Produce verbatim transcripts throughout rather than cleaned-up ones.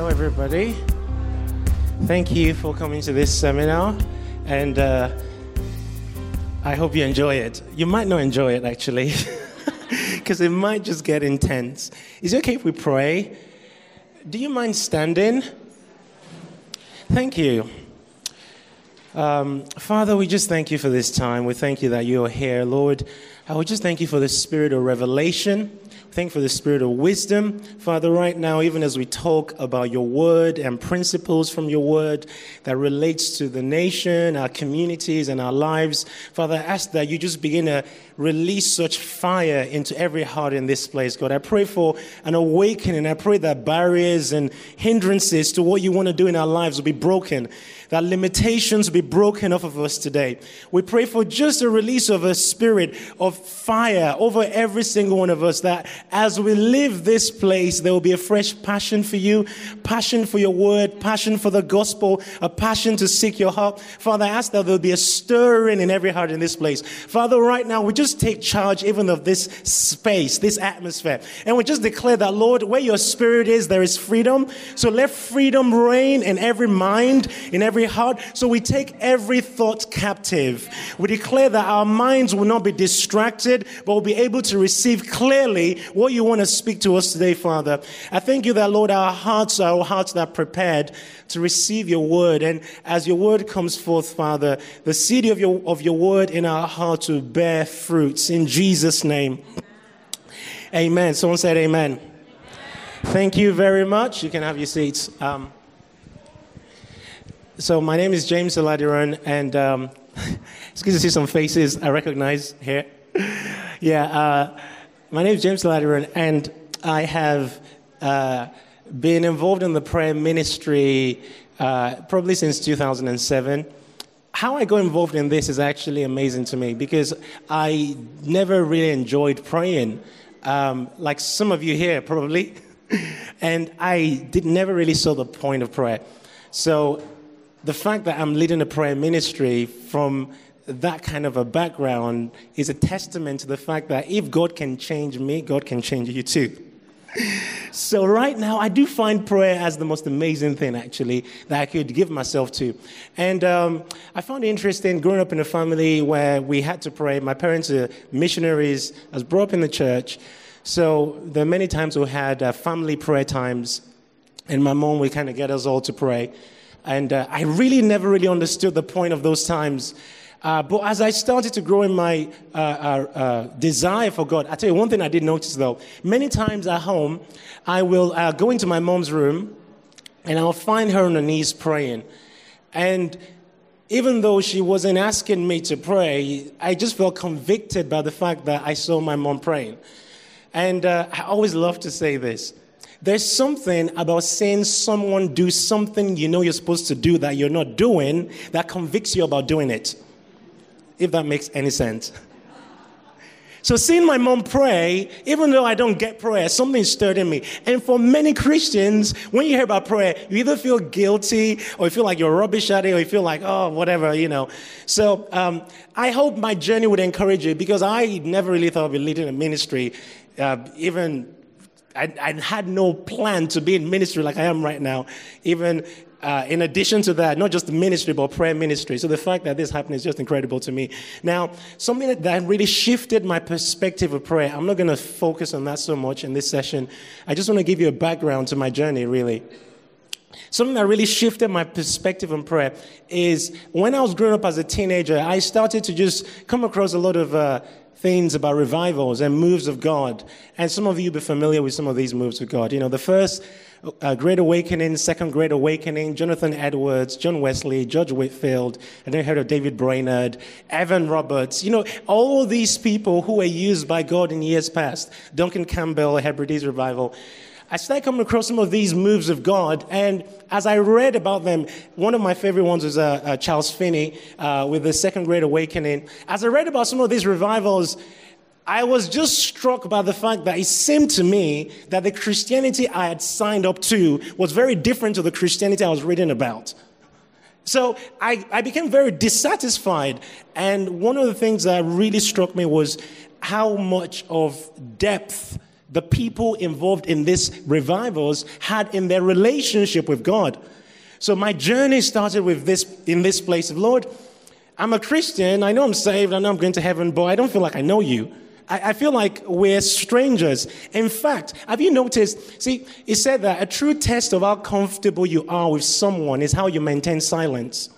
Hello everybody. Thank you for coming to this seminar, and uh, I hope you enjoy it. You might not enjoy it actually, because it might just get intense. Is it okay if we pray? Do you mind standing? Thank you. Um, Father, we just thank you for this time. We thank you that you are here, Lord. I would just thank you for the spirit of revelation. Thank you for the spirit of wisdom. Father, right now, even as we talk about your word and principles from your word that relates to the nation, our communities, and our lives, Father, I ask that you just begin to release such fire into every heart in this place, God. I pray for an awakening. I pray that barriers and hindrances to what you want to do in our lives will be broken, that limitations will be broken off of us today. We pray for just a release of a spirit of fire over every single one of us, that as we leave this place, there will be a fresh passion for you, passion for your word, passion for the gospel, a passion to seek your heart. Father, I ask that there will be a stirring in every heart in this place. Father, right now, we just take charge even of this space, this atmosphere, and we just declare that, Lord, where your spirit is, there is freedom. So let freedom reign in every mind, in every heart. So we take every thought captive. We declare that our minds will not be distracted, but will be able to receive clearly what you want to speak to us today, Father. I thank you that, Lord, our hearts are hearts that are prepared to receive your word. And as your word comes forth, Father, the seed of your, of your word in our hearts will bear fruits. In Jesus' name, amen. Someone said amen. Amen. Thank you very much. You can have your seats. Um, So my name is James Aladiran, and um, it's good to see some faces I recognize here. yeah, uh, my name is James Aladiran, and I have uh, been involved in the prayer ministry uh, probably since two thousand seven. How I got involved in this is actually amazing to me, because I never really enjoyed praying, um, like some of you here probably, and I did never really saw the point of prayer. So the fact that I'm leading a prayer ministry from that kind of a background is a testament to the fact that if God can change me, God can change you too. So right now, I do find prayer as the most amazing thing, actually, that I could give myself to. And um, I found it interesting growing up in a family where we had to pray. My parents are missionaries. I was brought up in the church. So there are many times we had uh, family prayer times, and my mom would kind of get us all to pray. And uh, I really never really understood the point of those times. Uh, but as I started to grow in my uh, uh, uh, desire for God, I tell you one thing I did notice, though. Many times at home, I will uh, go into my mom's room, and I'll find her on her knees praying. And even though she wasn't asking me to pray, I just felt convicted by the fact that I saw my mom praying. And uh, I always love to say this. There's something about seeing someone do something you know you're supposed to do that you're not doing that convicts you about doing it, if that makes any sense. So seeing my mom pray, even though I don't get prayer, something stirred in me. And for many Christians, when you hear about prayer, you either feel guilty, or you feel like you're rubbish at it, or you feel like, oh, whatever, you know. So um, I hope my journey would encourage you, because I never really thought I'd be leading a ministry, uh, even... I, I had no plan to be in ministry like I am right now, even uh, in addition to that, not just ministry, but prayer ministry. So the fact that this happened is just incredible to me. Now, something that, that really shifted my perspective of prayer, I'm not going to focus on that so much in this session. I just want to give you a background to my journey, really. Something that really shifted my perspective on prayer is when I was growing up as a teenager, I started to just come across a lot of uh, things about revivals and moves of God. And some of you will be familiar with some of these moves of God. You know, the First uh, Great Awakening, Second Great Awakening, Jonathan Edwards, John Wesley, George Whitefield, and then I heard of David Brainerd, Evan Roberts. You know, all these people who were used by God in years past. Duncan Campbell, Hebrides Revival. I started coming across some of these moves of God, and as I read about them, one of my favorite ones was uh, uh, Charles Finney uh, with the Second Great Awakening. As I read about some of these revivals, I was just struck by the fact that it seemed to me that the Christianity I had signed up to was very different to the Christianity I was reading about. So I, I became very dissatisfied, and one of the things that really struck me was how much of depth the people involved in these revivals had in their relationship with God. So my journey started with this in this place of, Lord, I'm a Christian, I know I'm saved, I know I'm going to heaven, but I don't feel like I know you. I, I feel like we're strangers. In fact, have you noticed, see, it said that a true test of how comfortable you are with someone is how you maintain silence.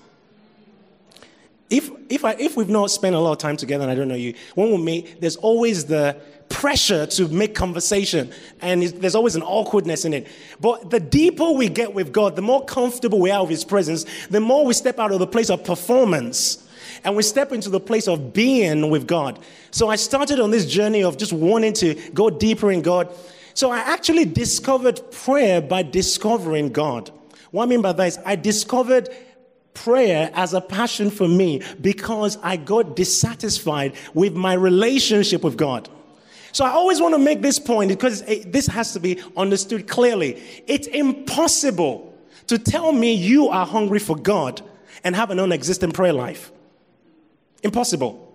If if I, if we've not spent a lot of time together and I don't know you, when we meet, there's always the pressure to make conversation, and there's always an awkwardness in it. But the deeper we get with God, the more comfortable we are with His presence, the more we step out of the place of performance, and we step into the place of being with God. So I started on this journey of just wanting to go deeper in God. So I actually discovered prayer by discovering God. What I mean by that is I discovered prayer as a passion for me because I got dissatisfied with my relationship with God. So I always want to make this point because it, this has to be understood clearly. It's impossible to tell me you are hungry for God and have a non-existent prayer life. Impossible.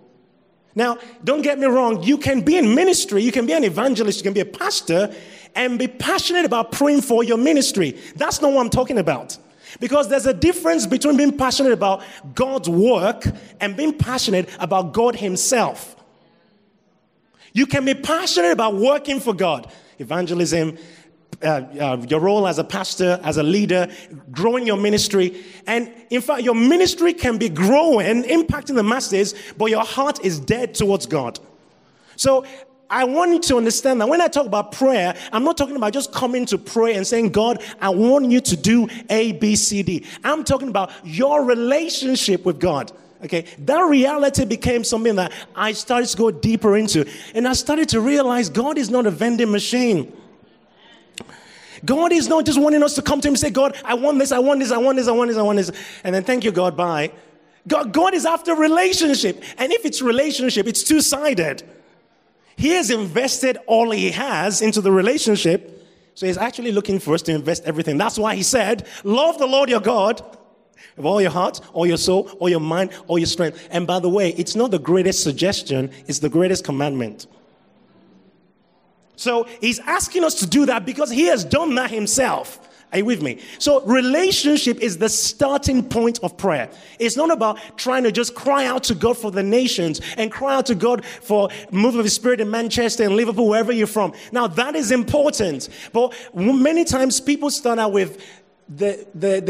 Now, don't get me wrong. You can be in ministry. You can be an evangelist. You can be a pastor and be passionate about praying for your ministry. That's not what I'm talking about. Because there's a difference between being passionate about God's work and being passionate about God Himself. You can be passionate about working for God, evangelism, uh, uh, your role as a pastor, as a leader, growing your ministry. And in fact, your ministry can be growing, impacting the masses, but your heart is dead towards God. So I want you to understand that when I talk about prayer, I'm not talking about just coming to pray and saying, God, I want you to do A, B, C, D. I'm talking about your relationship with God. Okay, that reality became something that I started to go deeper into. And I started to realize God is not a vending machine. God is not just wanting us to come to Him and say, God, I want this, I want this, I want this, I want this, I want this. And then thank you, God, bye. God, God is after relationship. And if it's relationship, it's two-sided. He has invested all He has into the relationship. So He's actually looking for us to invest everything. That's why He said, love the Lord your God with all your heart, all your soul, all your mind, all your strength. And by the way, it's not the greatest suggestion, it's the greatest commandment. So He's asking us to do that because He has done that Himself. Are you with me? So relationship is the starting point of prayer. It's not about trying to just cry out to God for the nations and cry out to God for move of His Spirit in Manchester and Liverpool, wherever you're from. Now, that is important. But many times people start out with, the, the,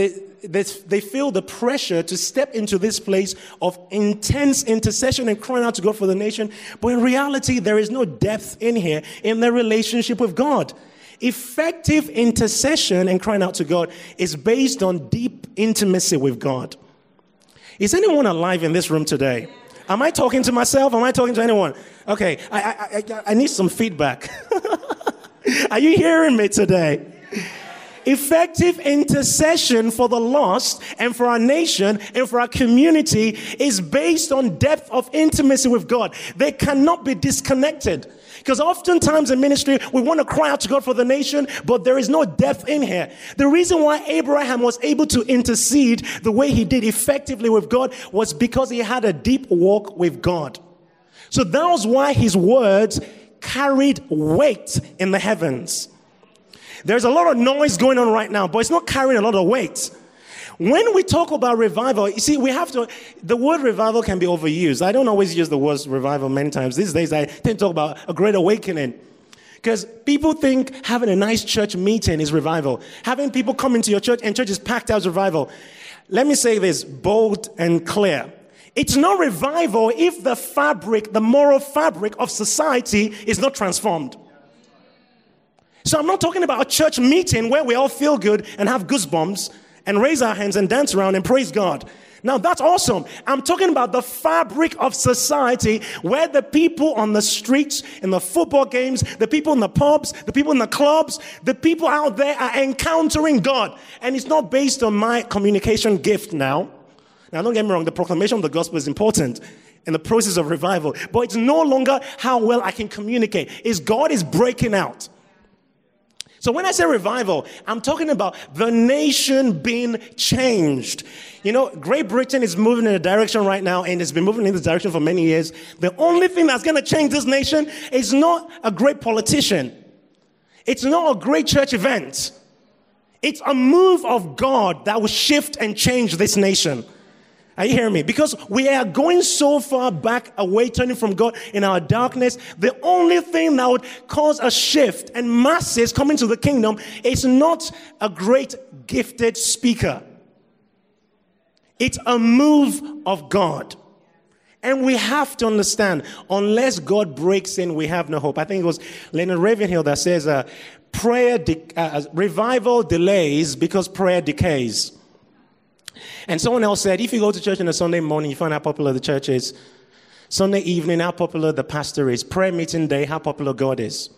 the, the, they feel the pressure to step into this place of intense intercession and crying out to God for the nation. But in reality, there is no depth in here in their relationship with God. Effective intercession and crying out to God is based on deep intimacy with God. Is anyone alive in this room today? Am I talking to myself? Am I talking to anyone? Okay, I, I, I, I need some feedback. Are you hearing me today? Effective intercession for the lost and for our nation and for our community is based on depth of intimacy with God. They cannot be disconnected. Because oftentimes in ministry, we want to cry out to God for the nation, but there is no depth in here. The reason why Abraham was able to intercede the way he did effectively with God was because he had a deep walk with God. So that was why his words carried weight in the heavens. There's a lot of noise going on right now, but it's not carrying a lot of weight. When we talk about revival, you see, we have to, the word revival can be overused. I don't always use the word revival many times. These days, I tend to talk about a great awakening. Because people think having a nice church meeting is revival. Having people come into your church and church is packed out is revival. Let me say this, bold and clear. It's not revival if the fabric, the moral fabric of society is not transformed. So I'm not talking about a church meeting where we all feel good and have goosebumps and raise our hands and dance around and praise God. Now, that's awesome. I'm talking about the fabric of society where the people on the streets, in the football games, the people in the pubs, the people in the clubs, the people out there are encountering God. And it's not based on my communication gift now. Now, don't get me wrong. The proclamation of the gospel is important in the process of revival. But it's no longer how well I can communicate. It's God is breaking out. So when I say revival, I'm talking about the nation being changed. You know, Great Britain is moving in a direction right now, and it's been moving in this direction for many years. The only thing that's going to change this nation is not a great politician. It's not a great church event. It's a move of God that will shift and change this nation. Are you hearing me? Because we are going so far back away, turning from God in our darkness. The only thing that would cause a shift and masses coming to the kingdom is not a great gifted speaker. It's a move of God. And we have to understand, unless God breaks in, we have no hope. I think it was Leonard Ravenhill that says, uh, prayer de- uh, revival delays because prayer decays. And someone else said, if you go to church on a Sunday morning, you find how popular the church is. Sunday evening, how popular the pastor is. Prayer meeting day, how popular God is.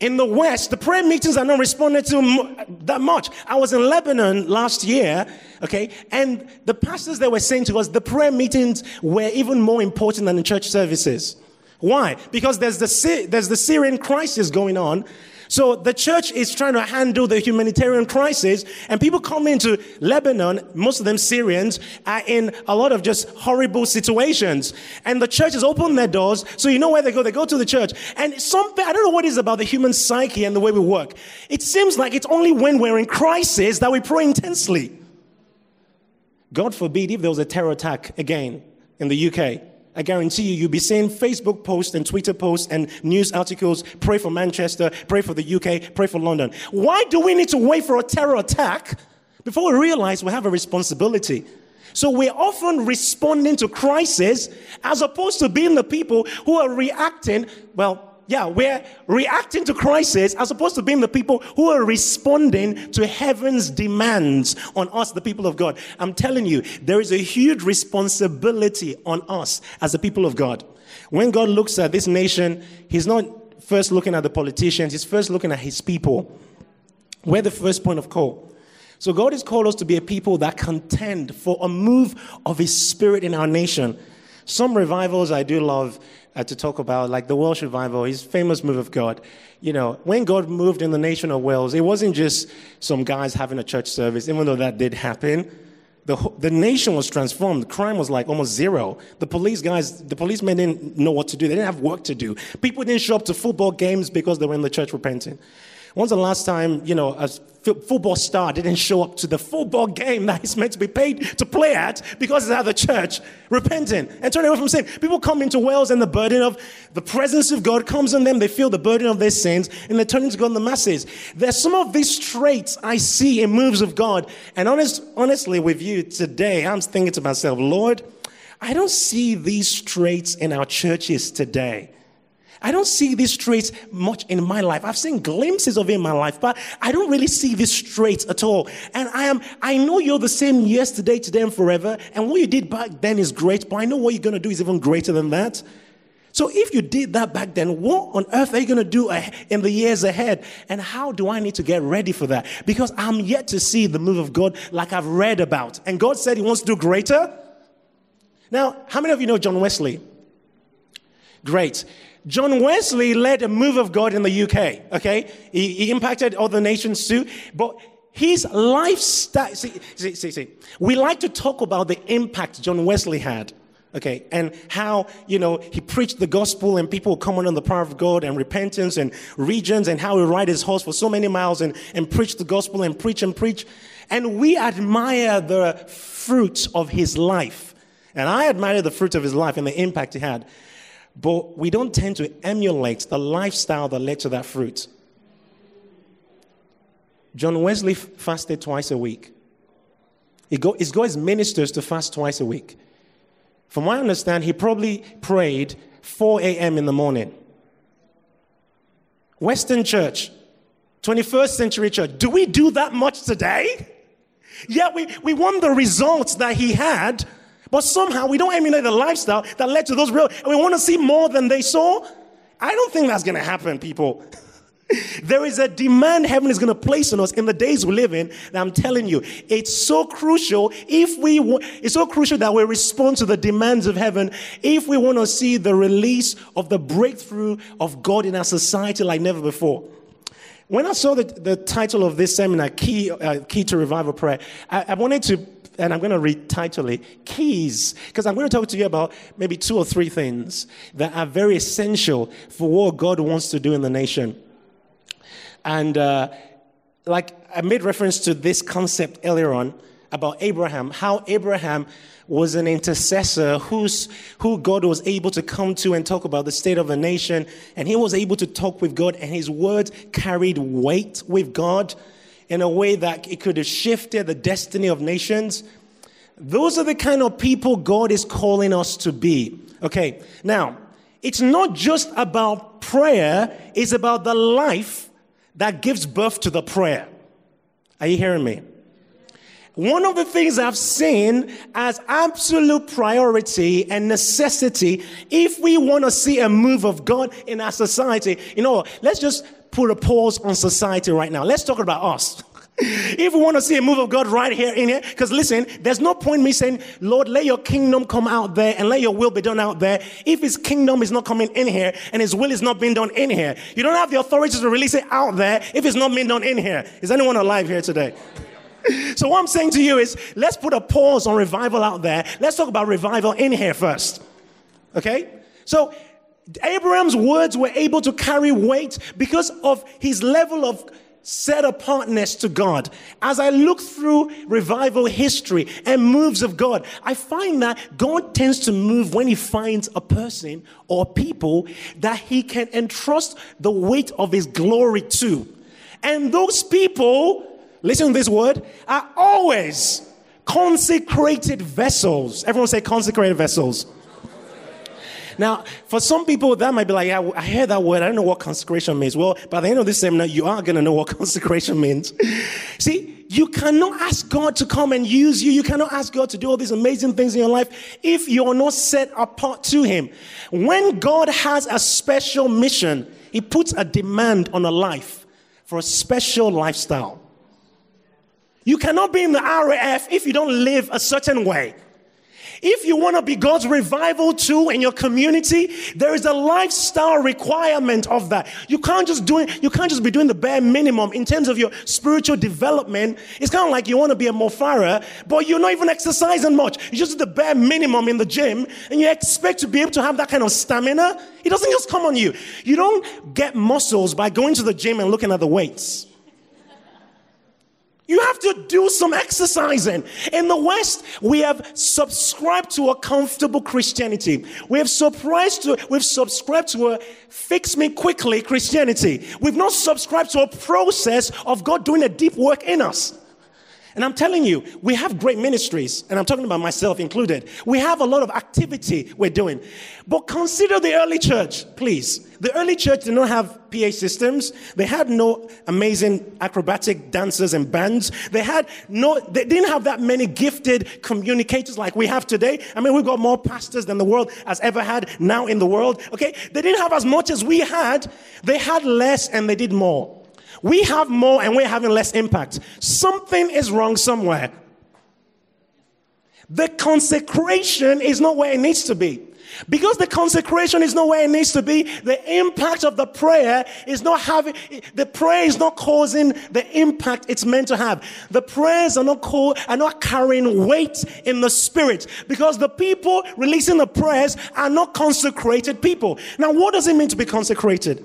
In the West, the prayer meetings are not responded to m- that much. I was in Lebanon last year, okay, and the pastors that were saying to us, the prayer meetings were even more important than the church services. Why? Because there's the Sy- there's the Syrian crisis going on, so the church is trying to handle the humanitarian crisis, and people come into Lebanon, most of them Syrians, are in a lot of just horrible situations. And the church has opened their doors, so you know where they go, they go to the church. And something, I don't know what it is about the human psyche and the way we work. It seems like it's only when we're in crisis that we pray intensely. God forbid if there was a terror attack again in the U K. I guarantee you, you'll be seeing Facebook posts and Twitter posts and news articles, pray for Manchester, pray for the U K, pray for London. Why do we need to wait for a terror attack before we realize we have a responsibility? So we're often responding to crisis as opposed to being the people who are reacting. Well, yeah, we're reacting to crisis as opposed to being the people who are responding to heaven's demands on us, the people of God. I'm telling you, there is a huge responsibility on us as the people of God. When God looks at this nation, he's not first looking at the politicians, he's first looking at his people. We're the first point of call. So God has called us to be a people that contend for a move of his spirit in our nation. Some revivals I do love uh, to talk about, like the Welsh revival, his famous move of God. You know, when God moved in the nation of Wales, it wasn't just some guys having a church service, even though that did happen. The the nation was transformed. Crime was like almost zero. The police guys, the policemen didn't know what to do. They didn't have work to do. People didn't show up to football games because they were in the church repenting. When's the last time, you know, a football star didn't show up to the football game that he's meant to be paid to play at because he's out of the church, repenting and turning away from sin? People come into Wales and the burden of the presence of God comes on them. They feel the burden of their sins and they turn to God in the masses. There's some of these traits I see in moves of God. And honest, honestly with you today, I'm thinking to myself, Lord, I don't see these traits in our churches today. I don't see these traits much in my life. I've seen glimpses of it in my life, but I don't really see these traits at all. And I am, I know you're the same yesterday, today, and forever. And what you did back then is great, but I know what you're going to do is even greater than that. So if you did that back then, what on earth are you going to do in the years ahead? And how do I need to get ready for that? Because I'm yet to see the move of God like I've read about. And God said he wants to do greater. Now, how many of you know John Wesley? Great. John Wesley led a move of God in the U K, okay? He, he impacted other nations too, but his lifestyle, see, see, see, see, we like to talk about the impact John Wesley had, okay? And how, you know, he preached the gospel and people come on the power of God and repentance and regions and how he ride his horse for so many miles and, and preach the gospel and preach and preach. And we admire the fruit of his life. And I admire the fruit of his life and the impact he had. But we don't tend to emulate the lifestyle that led to that fruit. John Wesley fasted twice a week. He got his ministers to fast twice a week. From what I understand, he probably prayed four a.m. in the morning. Western church, twenty-first century church, do we do that much today? Yeah, we, we want the results that he had, but somehow we don't emulate the lifestyle that led to those real, and we want to see more than they saw. I don't think that's going to happen, people. There is a demand heaven is going to place on us in the days we live in. And I'm telling you, it's so crucial. If we, wa- it's so crucial that we respond to the demands of heaven if we want to see the release of the breakthrough of God in our society like never before. When I saw the, the title of this seminar, "Key uh, Key to Revival Prayer," I, I wanted to. And I'm going to retitle it, Keys, because I'm going to talk to you about maybe two or three things that are very essential for what God wants to do in the nation. And uh, like I made reference to this concept earlier on about Abraham, how Abraham was an intercessor who's, who God was able to come to and talk about the state of the nation. And he was able to talk with God, and his words carried weight with God in a way that it could have shifted the destiny of nations. Those are the kind of people God is calling us to be. Okay, now, it's not just about prayer. It's about the life that gives birth to the prayer. Are you hearing me? One of the things I've seen as absolute priority and necessity, if we want to see a move of God in our society, you know, let's just put a pause on society right now. Let's talk about us. If we want to see a move of God right here in here, because listen, there's no point in me saying, Lord, let your kingdom come out there and let your will be done out there, if his kingdom is not coming in here and his will is not being done in here. You don't have the authority to release it out there if it's not being done in here. Is anyone alive here today? So what I'm saying to you is, let's put a pause on revival out there. Let's talk about revival in here first. Okay? So Abraham's words were able to carry weight because of his level of set apartness to God. As I look through revival history and moves of God, I find that God tends to move when he finds a person or people that he can entrust the weight of his glory to. And those people, listen to this word, are always consecrated vessels. Everyone say consecrated vessels. Now, for some people, that might be like, yeah, I heard that word. I don't know what consecration means. Well, by the end of this seminar, you are going to know what consecration means. See, you cannot ask God to come and use you. You cannot ask God to do all these amazing things in your life if you're not set apart to him. When God has a special mission, he puts a demand on a life for a special lifestyle. You cannot be in the R A F if you don't live a certain way. If you want to be God's revival tool in your community, there is a lifestyle requirement of that. You can't just do it, you can't just be doing the bare minimum in terms of your spiritual development. It's kind of like you want to be a Mofara, but you're not even exercising much. You just do the bare minimum in the gym, and you expect to be able to have that kind of stamina. It doesn't just come on you. You don't get muscles by going to the gym and looking at the weights. You have to do some exercising. In the West, we have subscribed to a comfortable Christianity. We have surprised to, we've subscribed to a fix me quickly Christianity. We've not subscribed to a process of God doing a deep work in us. And I'm telling you, we have great ministries, and I'm talking about myself included. We have a lot of activity we're doing. But consider the early church, please. The early church did not have P A systems. They had no amazing acrobatic dancers and bands. They had no, they didn't have that many gifted communicators like we have today. I mean, we've got more pastors than the world has ever had now in the world. Okay? They didn't have as much as we had. They had less and they did more. We have more and we're having less impact. Something is wrong somewhere. The consecration is not where it needs to be. Because the consecration is not where it needs to be, the impact of the prayer is not having, the prayer is not causing the impact it's meant to have. The prayers are not called, are not carrying weight in the spirit, because the people releasing the prayers are not consecrated people. Now, what does it mean to be consecrated?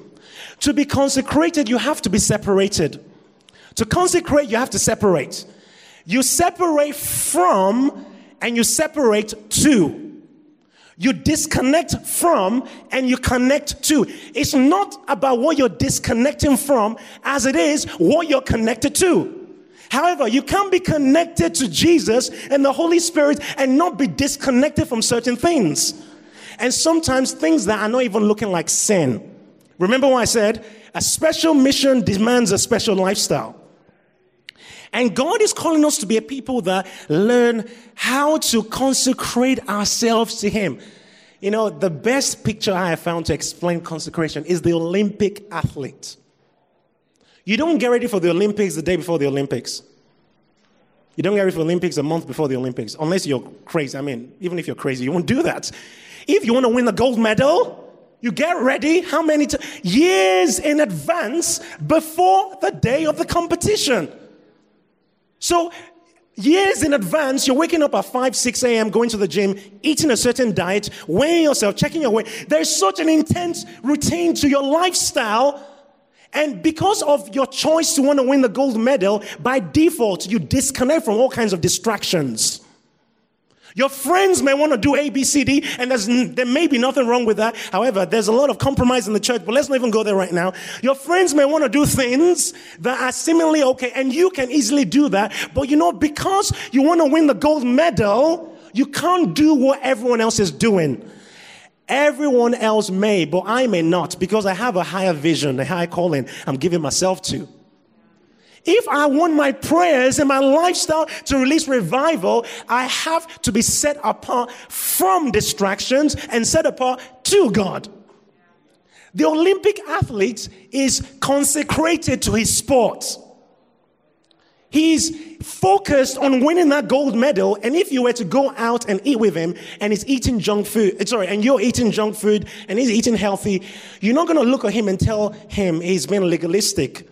To be consecrated, you have to be separated. To consecrate, you have to separate. You separate from and you separate to. You disconnect from and you connect to. It's not about what you're disconnecting from as it is what you're connected to. However, you can't be connected to Jesus and the Holy Spirit and not be disconnected from certain things. And sometimes things that are not even looking like sin. Remember what I said? A special mission demands a special lifestyle. And God is calling us to be a people that learn how to consecrate ourselves to him. You know, the best picture I have found to explain consecration is the Olympic athlete. You don't get ready for the Olympics the day before the Olympics. You don't get ready for the Olympics a month before the Olympics. Unless you're crazy. I mean, even if you're crazy, you won't do that. If you want to win the gold medal, you get ready how many t- years in advance before the day of the competition. So years in advance, you're waking up at five, six a.m., going to the gym, eating a certain diet, weighing yourself, checking your weight. There's such an intense routine to your lifestyle, And because of your choice to want to win the gold medal, by default, you disconnect from all kinds of distractions. Your friends may want to do A, B, C, D, and there's, there may be nothing wrong with that. However, there's a lot of compromise in the church, but let's not even go there right now. Your friends may want to do things that are seemingly okay, and you can easily do that. But you know, because you want to win the gold medal, you can't do what everyone else is doing. Everyone else may, but I may not, because I have a higher vision, a higher calling I'm giving myself to. If I want my prayers and my lifestyle to release revival, I have to be set apart from distractions and set apart to God. The Olympic athlete is consecrated to his sport. He's focused on winning that gold medal, and if you were to go out and eat with him and he's eating junk food, sorry, and you're eating junk food and he's eating healthy, you're not going to look at him and tell him he's being legalistic.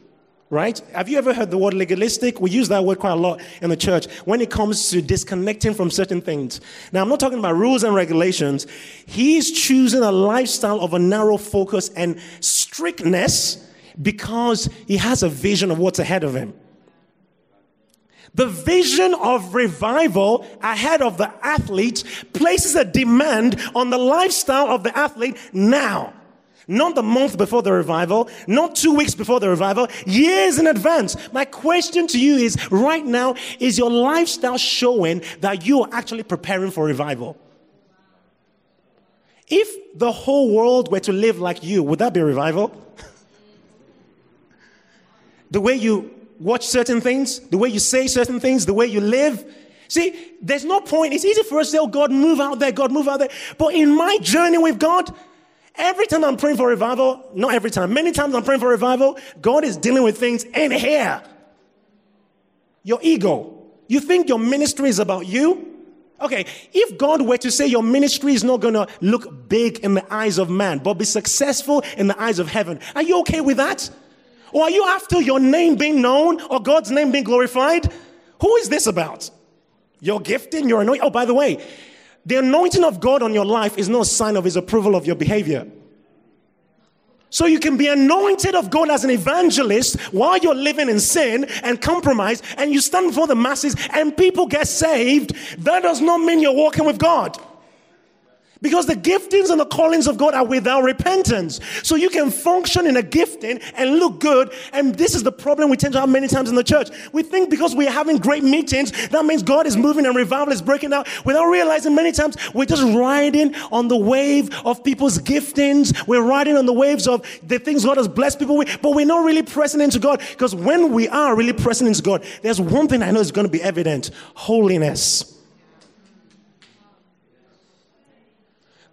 Right? Have you ever heard the word legalistic? We use that word quite a lot in the church when it comes to disconnecting from certain things. Now, I'm not talking about rules and regulations. He's choosing a lifestyle of a narrow focus and strictness because he has a vision of what's ahead of him. The vision of revival ahead of the athlete places a demand on the lifestyle of the athlete now. Not the month before the revival, not two weeks before the revival, years in advance. My question to you is, right now, is your lifestyle showing that you are actually preparing for revival? If the whole world were to live like you, would that be revival? The way you watch certain things, the way you say certain things, the way you live. See, there's no point. It's easy for us to say, oh, God, move out there, God, move out there. But in my journey with God, every time I'm praying for revival, not every time, many times I'm praying for revival, God is dealing with things in here. Your ego. You think your ministry is about you? Okay, if God were to say your ministry is not going to look big in the eyes of man, but be successful in the eyes of heaven, are you okay with that? Or are you after your name being known or God's name being glorified? Who is this about? Your gifting, your anointing. Oh, by the way, the anointing of God on your life is no sign of his approval of your behavior. So you can be anointed of God as an evangelist while you're living in sin and compromise, and you stand before the masses and people get saved. That does not mean you're walking with God. Because the giftings and the callings of God are without repentance. So you can function in a gifting and look good. And this is the problem we tend to have many times in the church. We think because we're having great meetings, that means God is moving and revival is breaking out, without realizing many times we're just riding on the wave of people's giftings. We're riding on the waves of the things God has blessed people with, but we're not really pressing into God. Because when we are really pressing into God, there's one thing I know is going to be evident: holiness.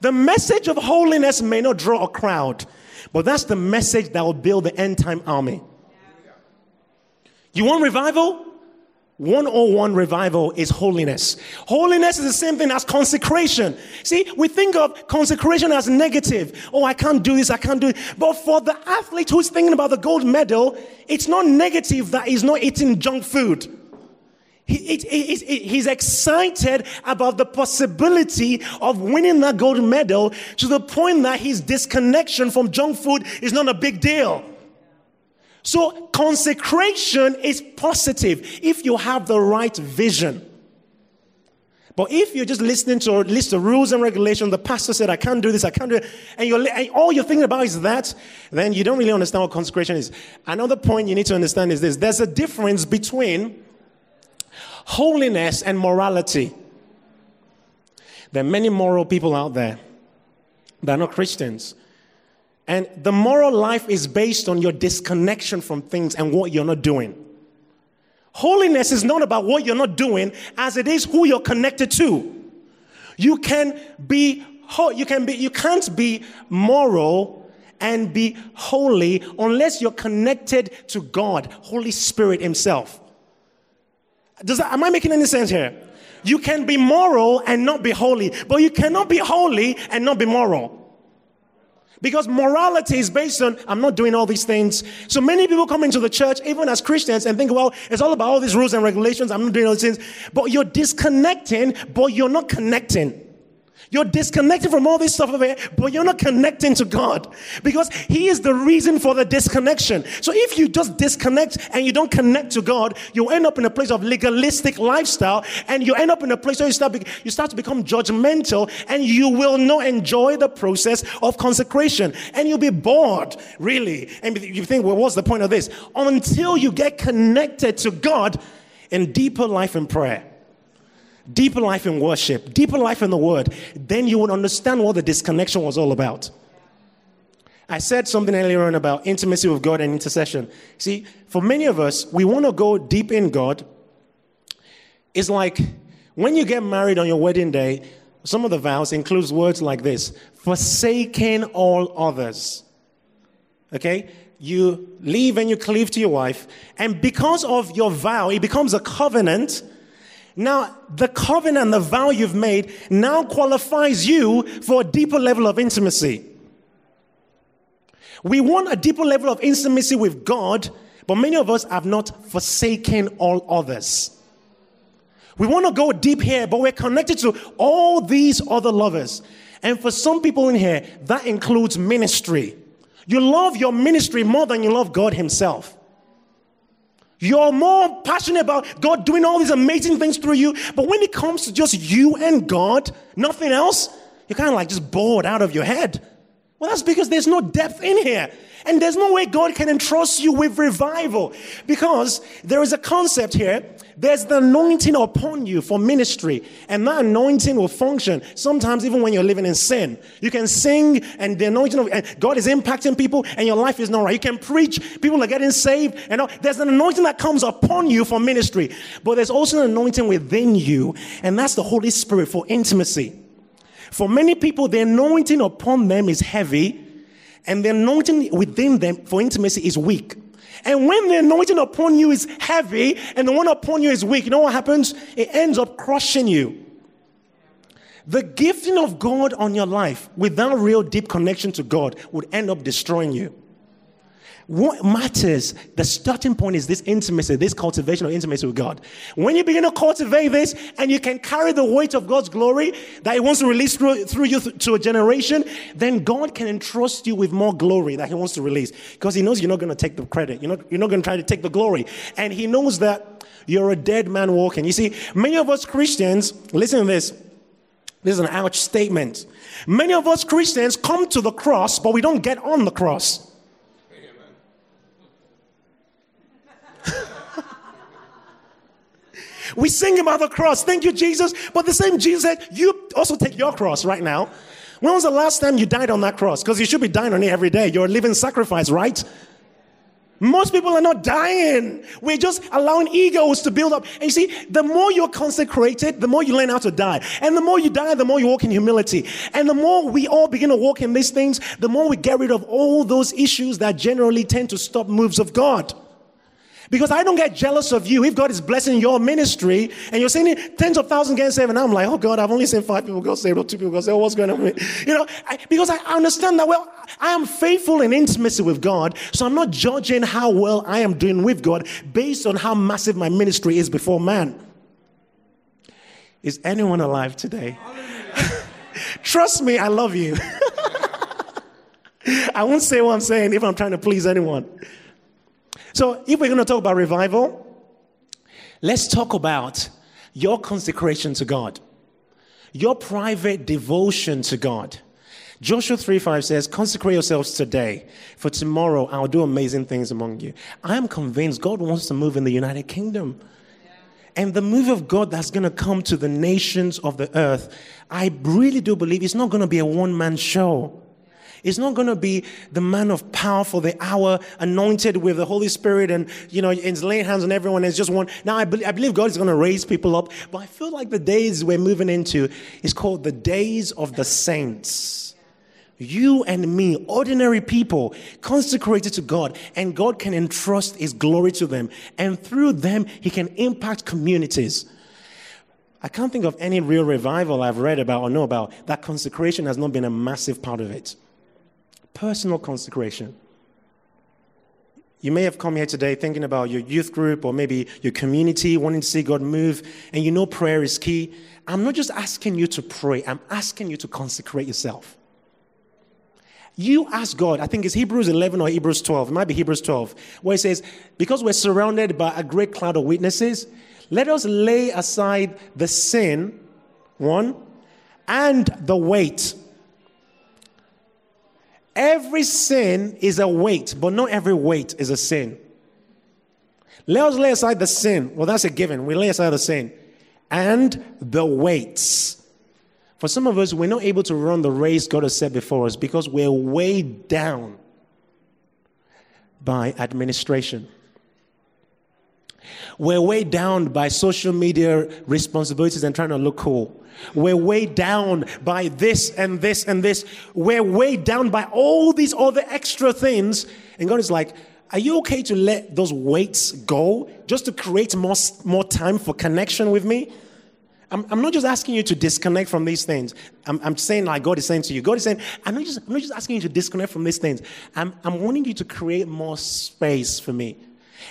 The message of holiness may not draw a crowd, but that's the message that will build the end-time army. You want revival? one oh one revival is holiness. Holiness is the same thing as consecration. See, we think of consecration as negative. Oh, I can't do this, I can't do it. But for the athlete who's thinking about the gold medal, it's not negative that he's not eating junk food. He, he, he, he's excited about the possibility of winning that gold medal, to the point that his disconnection from junk food is not a big deal. So consecration is positive if you have the right vision. But if you're just listening to a list of rules and regulations, the pastor said, I can't do this, I can't do it, and, you're, and all you're thinking about is that, then you don't really understand what consecration is. Another point you need to understand is this: there's a difference between holiness and morality. There are many moral people out there that are not Christians. And the moral life is based on your disconnection from things and what you're not doing. Holiness is not about what you're not doing as it is who you're connected to. You can be, you can be, you can't be moral and be holy unless you're connected to God, Holy Spirit himself. Does that, am I making any sense here? You can be moral and not be holy, but you cannot be holy and not be moral. Because morality is based on, I'm not doing all these things. So many people come into the church, even as Christians, and think, well, it's all about all these rules and regulations, I'm not doing all these things. But you're disconnecting, but you're not connecting. You're disconnected from all this stuff over here, but you're not connecting to God because He is the reason for the disconnection. So if you just disconnect and you don't connect to God, you'll end up in a place of legalistic lifestyle, and you end up in a place where you start, you start to become judgmental, and you will not enjoy the process of consecration, and you'll be bored, really. And you think, well, what's the point of this? Until you get connected to God in deeper life in prayer. Deeper life in worship, deeper life in the Word, then you would understand what the disconnection was all about. I said something earlier on about intimacy with God and intercession. See, for many of us, we want to go deep in God. It's like when you get married on your wedding day, some of the vows includes words like this: forsaking all others. Okay? You leave and you cleave to your wife, and because of your vow, it becomes a covenant. Now, the covenant, the vow you've made, now qualifies you for a deeper level of intimacy. We want a deeper level of intimacy with God, but many of us have not forsaken all others. We want to go deep here, but we're connected to all these other lovers. And for some people in here, that includes ministry. You love your ministry more than you love God Himself. You're more passionate about God doing all these amazing things through you. But when it comes to just you and God, nothing else, you're kind of like just bored out of your head. Well, that's because there's no depth in here. And there's no way God can entrust you with revival. Because there is a concept here. There's the anointing upon you for ministry. And that anointing will function sometimes even when you're living in sin. You can sing and the anointing of and God is impacting people and your life is not right. You can preach. People are getting saved. And all. There's an anointing that comes upon you for ministry. But there's also an anointing within you. And that's the Holy Spirit for intimacy. For many people, the anointing upon them is heavy. And the anointing within them for intimacy is weak. And when the anointing upon you is heavy and the one upon you is weak, you know what happens? It ends up crushing you. The gifting of God on your life without real deep connection to God would end up destroying you. What matters, the starting point is this intimacy, this cultivation of intimacy with God. When you begin to cultivate this and you can carry the weight of God's glory that He wants to release through, through you th- to a generation, then God can entrust you with more glory that He wants to release because He knows you're not going to take the credit. You're not, you're not going to try to take the glory. And He knows that you're a dead man walking. You see, many of us Christians, listen to this. This is an ouch statement. Many of us Christians come to the cross, but we don't get on the cross. We sing about the cross. Thank you, Jesus. But the same Jesus said, you also take your cross right now. When was the last time you died on that cross? Because you should be dying on it every day. You're a living sacrifice, right? Most people are not dying. We're just allowing egos to build up. And you see, the more you're consecrated, the more you learn how to die. And the more you die, the more you walk in humility. And the more we all begin to walk in these things, the more we get rid of all those issues that generally tend to stop moves of God. Because I don't get jealous of you if God is blessing your ministry and you're seeing tens of thousands getting saved, and I'm like, oh God, I've only seen five people go saved or two people go saved. What's going on with me? You know, I, because I understand that, well, I am faithful in intimacy with God, so I'm not judging how well I am doing with God based on how massive my ministry is before man. Is anyone alive today? Trust me, I love you. I won't say what I'm saying if I'm trying to please anyone. So if we're going to talk about revival, let's talk about your consecration to God, your private devotion to God. Joshua three five says, consecrate yourselves today, for tomorrow I'll do amazing things among you. I am convinced God wants to move in the United Kingdom. Yeah. And the move of God that's going to come to the nations of the earth, I really do believe it's not going to be a one-man show. It's not going to be the man of power for the hour anointed with the Holy Spirit and, you know, and laying hands on everyone. It's just one. Now, I, be- I believe God is going to raise people up. But I feel like the days we're moving into is called the days of the saints. You and me, ordinary people, consecrated to God. And God can entrust His glory to them. And through them, He can impact communities. I can't think of any real revival I've read about or know about that consecration has not been a massive part of it. Personal consecration. You may have come here today thinking about your youth group or maybe your community, wanting to see God move, and you know prayer is key. I'm not just asking you to pray. I'm asking you to consecrate yourself. You ask God, I think it's Hebrews eleven or Hebrews twelve. It might be Hebrews twelve, where it says, because we're surrounded by a great cloud of witnesses, let us lay aside the sin, one, and the weight. Every sin is a weight, but not every weight is a sin. Let us lay aside the sin. Well, that's a given. We lay aside the sin. And the weights. For some of us, we're not able to run the race God has set before us because we're weighed down by administration. We're weighed down by social media responsibilities and trying to look cool. We're weighed down by this and this and this. We're weighed down by all these other extra things. And God is like, are you okay to let those weights go just to create more, more time for connection with me? I'm, I'm not just asking you to disconnect from these things. I'm, I'm saying like God is saying to you. God is saying, I'm not just, I'm not just asking you to disconnect from these things. I'm, I'm wanting you to create more space for me.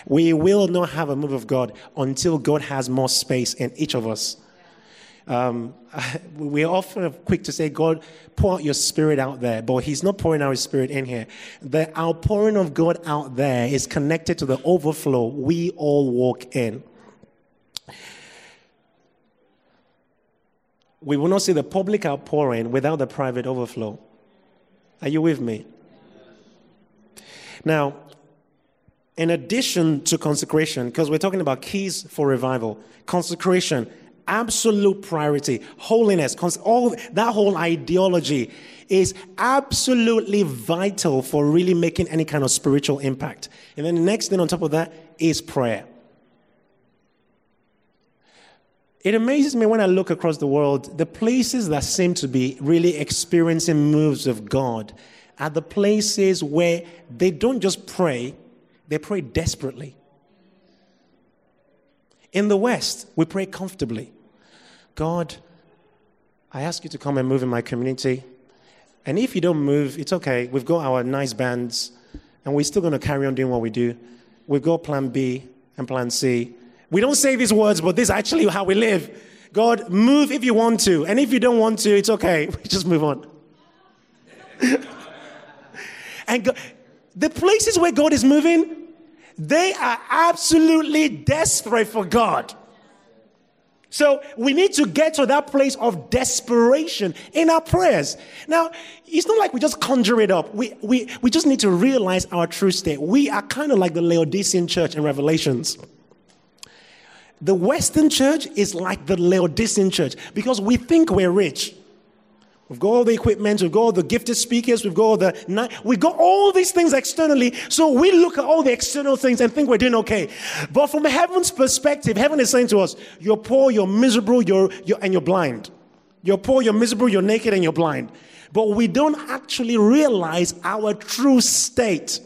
We will not have a move of God until God has more space in each of us. Um, we're often quick to say, God, pour out your spirit out there. But he's not pouring out his spirit in here. The outpouring of God out there is connected to the overflow we all walk in. We will not see the public outpouring without the private overflow. Are you with me? Now, in addition to consecration, because we're talking about keys for revival, consecration, absolute priority, holiness, cons- all that whole ideology is absolutely vital for really making any kind of spiritual impact. And then the next thing on top of that is prayer. It amazes me when I look across the world, the places that seem to be really experiencing moves of God are the places where they don't just pray, they pray desperately. In the West, we pray comfortably. God, I ask you to come and move in my community. And if you don't move, it's okay. We've got our nice bands, and we're still going to carry on doing what we do. We've got plan B and plan C. We don't say these words, but this is actually how we live. God, move if you want to. And if you don't want to, it's okay. We just move on. And God, the places where God is moving, they are absolutely desperate for God. So we need to get to that place of desperation in our prayers. Now, it's not like we just conjure it up. We we we just need to realize our true state. We are kind of like the Laodicean church in Revelations. The Western church is like the Laodicean church because we think we're rich. We've got all the equipment, we've got all the gifted speakers, we've got all the, we've got all these things externally, so we look at all the external things and think we're doing okay. But from heaven's perspective, heaven is saying to us, you're poor, you're miserable, you're, you're and you're blind. You're poor, you're miserable, you're naked, and you're blind. But we don't actually realize our true state.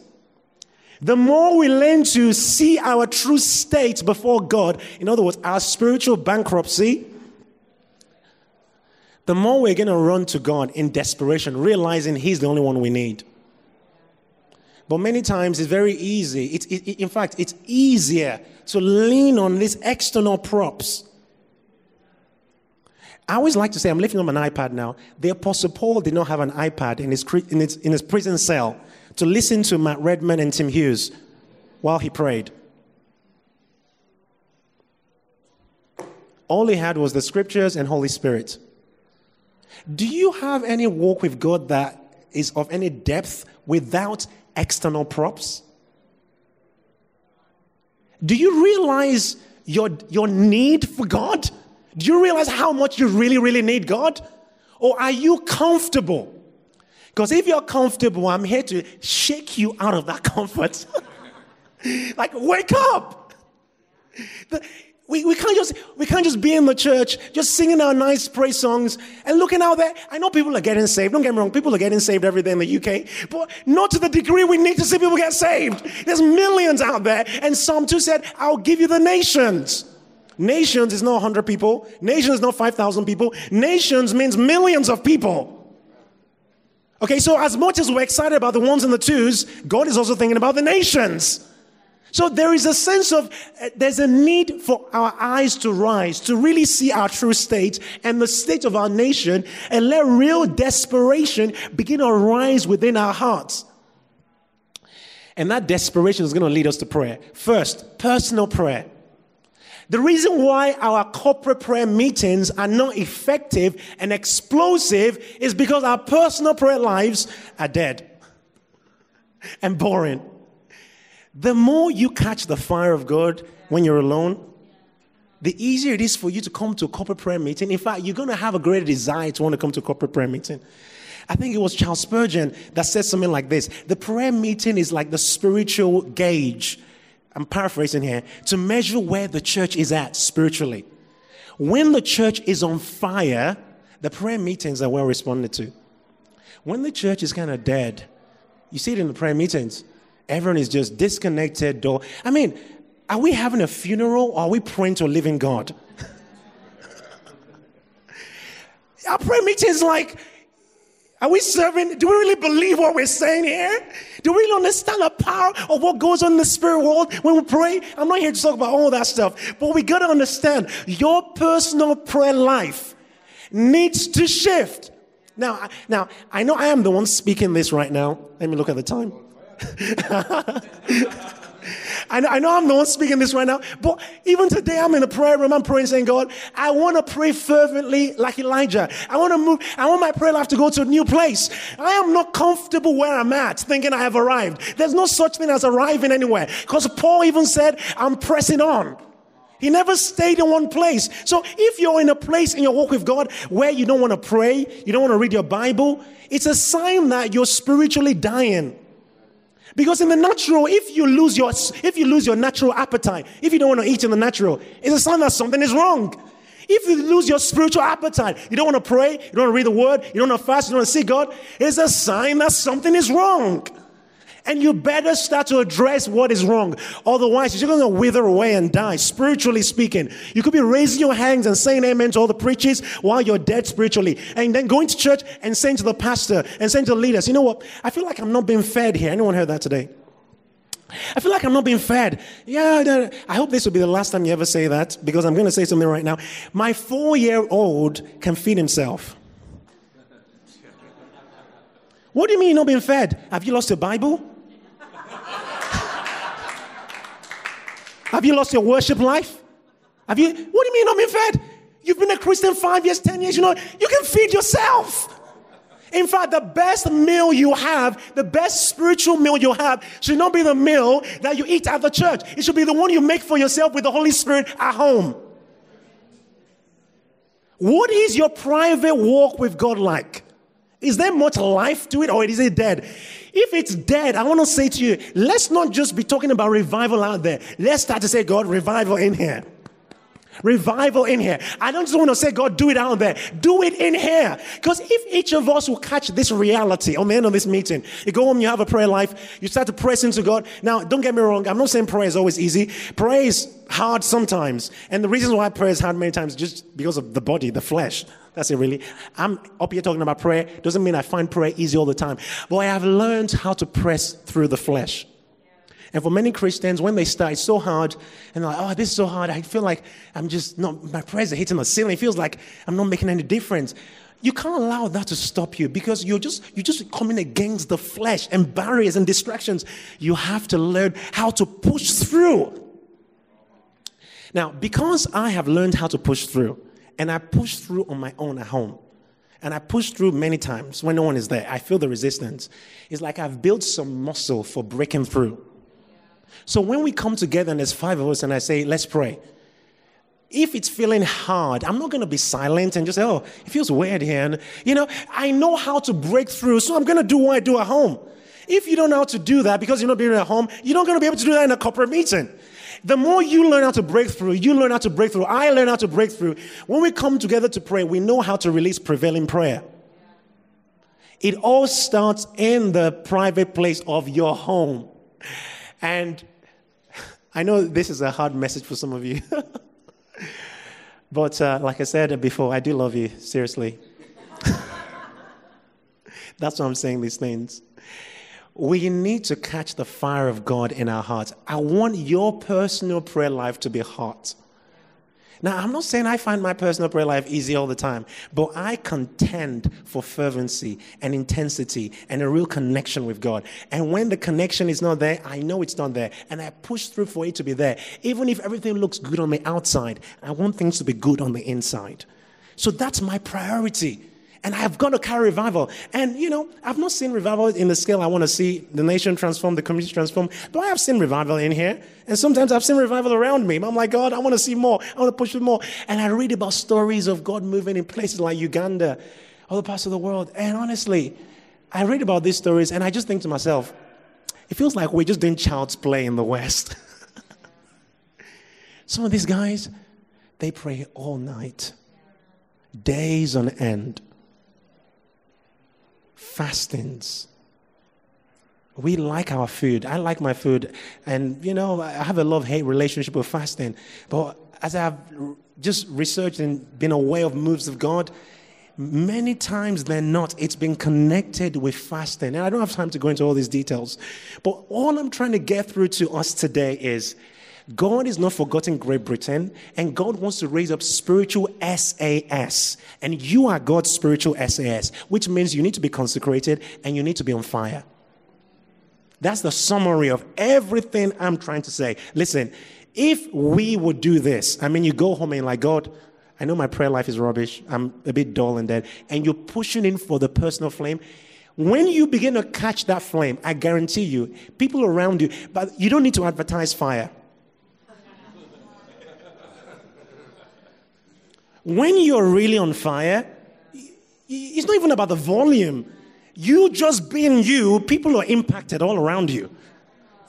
The more we learn to see our true state before God, in other words, our spiritual bankruptcy, the more we're going to run to God in desperation, realizing he's the only one we need. But many times it's very easy. It, it, it, in fact, it's easier to lean on these external props. I always like to say, I'm lifting up an iPad now. The Apostle Paul did not have an iPad in his, in his, in his prison cell to listen to Matt Redman and Tim Hughes while he prayed. All he had was the scriptures and Holy Spirit. Do you have any walk with God that is of any depth without external props? Do you realize your, your need for God? Do you realize how much you really, really need God? Or are you comfortable? Because if you're comfortable, I'm here to shake you out of that comfort. Like, wake up! The, We, we can't just we can't just be in the church, just singing our nice praise songs and looking out there. I know people are getting saved. Don't get me wrong. People are getting saved every day in the U K. But not to the degree we need to see people get saved. There's millions out there. And Psalm two said, I'll give you the nations. Nations is not one hundred people. Nations is not five thousand people. Nations means millions of people. Okay, so as much as we're excited about the ones and the twos, God is also thinking about the nations. So there is a sense of, uh, there's a need for our eyes to rise, to really see our true state and the state of our nation, and let real desperation begin to rise within our hearts. And that desperation is going to lead us to prayer. First, personal prayer. The reason why our corporate prayer meetings are not effective and explosive is because our personal prayer lives are dead and boring. The more you catch the fire of God when you're alone, the easier it is for you to come to a corporate prayer meeting. In fact, you're going to have a greater desire to want to come to a corporate prayer meeting. I think it was Charles Spurgeon that said something like this: the prayer meeting is like the spiritual gauge, I'm paraphrasing here, to measure where the church is at spiritually. When the church is on fire, the prayer meetings are well responded to. When the church is kind of dead, you see it in the prayer meetings, everyone is just disconnected. Door. I mean, are we having a funeral or are we praying to a living God? Our prayer meeting is like, are we serving? Do we really believe what we're saying here? Do we really understand the power of what goes on in the spirit world when we pray? I'm not here to talk about all that stuff, but we got to understand your personal prayer life needs to shift. Now, now I know I am the one speaking this right now. Let me look at the time. I know, I know I'm the one speaking this right now, but even today I'm in a prayer room, I'm praying saying, God, I want to pray fervently like Elijah. I want to move, I want my prayer life to go to a new place. I am not comfortable where I'm at, thinking I have arrived. There's no such thing as arriving anywhere, because Paul even said, I'm pressing on. He never stayed in one place. So if you're in a place in your walk with God where you don't want to pray, you don't want to read your Bible, it's a sign that you're spiritually dying. Because in the natural, if you lose your if you lose your natural appetite, if you don't want to eat in the natural, it's a sign that something is wrong. If you lose your spiritual appetite, you don't want to pray, you don't want to read the word, you don't want to fast, you don't want to see God, it's a sign that something is wrong. And you better start to address what is wrong. Otherwise, you're going to wither away and die, spiritually speaking. You could be raising your hands and saying amen to all the preachers while you're dead spiritually. And then going to church and saying to the pastor and saying to the leaders, you know what? I feel like I'm not being fed here. Anyone heard that today? I feel like I'm not being fed. Yeah, I hope this will be the last time you ever say that, because I'm going to say something right now. My four-year-old can feed himself. What do you mean you're not being fed? Have you lost your Bible? Have you lost your worship life? Have you? What do you mean you're not being fed? You've been a Christian five years, ten years, you know, you can feed yourself. In fact, the best meal you have, the best spiritual meal you have, should not be the meal that you eat at the church. It should be the one you make for yourself with the Holy Spirit at home. What is your private walk with God like? Is there much life to it, or is it dead? If it's dead, I want to say to you, let's not just be talking about revival out there. Let's start to say, God, revival in here. Revival in here. I don't just want to say, God, do it out there. Do it in here. Because if each of us will catch this reality on the end of this meeting, you go home, you have a prayer life, you start to press into God. Now, don't get me wrong. I'm not saying prayer is always easy. Prayer is hard sometimes. And the reason why prayer is hard many times is just because of the body, the flesh. That's it, really. I'm up here talking about prayer. Doesn't mean I find prayer easy all the time. But I have learned how to press through the flesh. And for many Christians, when they start, it's so hard. And they're like, oh, this is so hard. I feel like I'm just not, my prayers are hitting the ceiling. It feels like I'm not making any difference. You can't allow that to stop you, because you're just, you're just coming against the flesh and barriers and distractions. You have to learn how to push through. Now, because I have learned how to push through, and I push through on my own at home, and I push through many times when no one is there, I feel the resistance. It's like I've built some muscle for breaking through. So when we come together and there's five of us and I say, let's pray, if it's feeling hard, I'm not going to be silent and just say, oh, it feels weird here. And, you know, I know how to break through, so I'm going to do what I do at home. If you don't know how to do that because you're not being at home, you're not going to be able to do that in a corporate meeting. The more you learn how to break through, you learn how to break through, I learn how to break through. When we come together to pray, we know how to release prevailing prayer. It all starts in the private place of your home. And I know this is a hard message for some of you. But uh, like I said before, I do love you, seriously. That's why I'm saying these things. We need to catch the fire of God in our hearts. I want your personal prayer life to be hot. Now, I'm not saying I find my personal prayer life easy all the time, but I contend for fervency and intensity and a real connection with God. And when the connection is not there, I know it's not there. And I push through for it to be there. Even if everything looks good on the outside, I want things to be good on the inside. So that's my priority. And I've got to carry revival. And, you know, I've not seen revival in the scale I want to see the nation transformed, the community transformed. But I have seen revival in here. And sometimes I've seen revival around me. I'm like, God, I want to see more. I want to push for more. And I read about stories of God moving in places like Uganda, other parts of the world. And honestly, I read about these stories and I just think to myself, it feels like we're just doing child's play in the West. Some of these guys, they pray all night, days on end. Fastings. We like our food. I like my food. And, you know, I have a love-hate relationship with fasting. But as I've just researched and been aware of moves of God, many times they're not. It's been connected with fasting. And I don't have time to go into all these details. But all I'm trying to get through to us today is God is not forgotten Great Britain, and God wants to raise up spiritual S A S. And you are God's spiritual S A S, which means you need to be consecrated and you need to be on fire. That's the summary of everything I'm trying to say. Listen, if we would do this, I mean, you go home and you're like, God, I know my prayer life is rubbish. I'm a bit dull and dead. And you're pushing in for the personal flame. When you begin to catch that flame, I guarantee you, people around you, but you don't need to advertise fire. When you're really on fire, it's not even about the volume. You just being you, people are impacted all around you.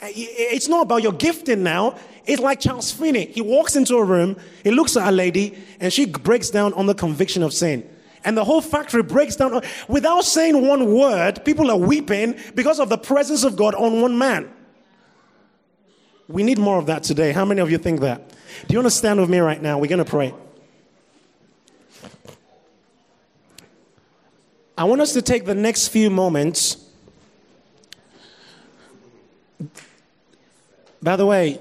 It's not about your gifting now. It's like Charles Finney. He walks into a room, he looks at a lady, and she breaks down on the conviction of sin. And the whole factory breaks down. Without saying one word, people are weeping because of the presence of God on one man. We need more of that today. How many of you think that? Do you want to stand with me right now? We're going to pray. I want us to take the next few moments. By the way,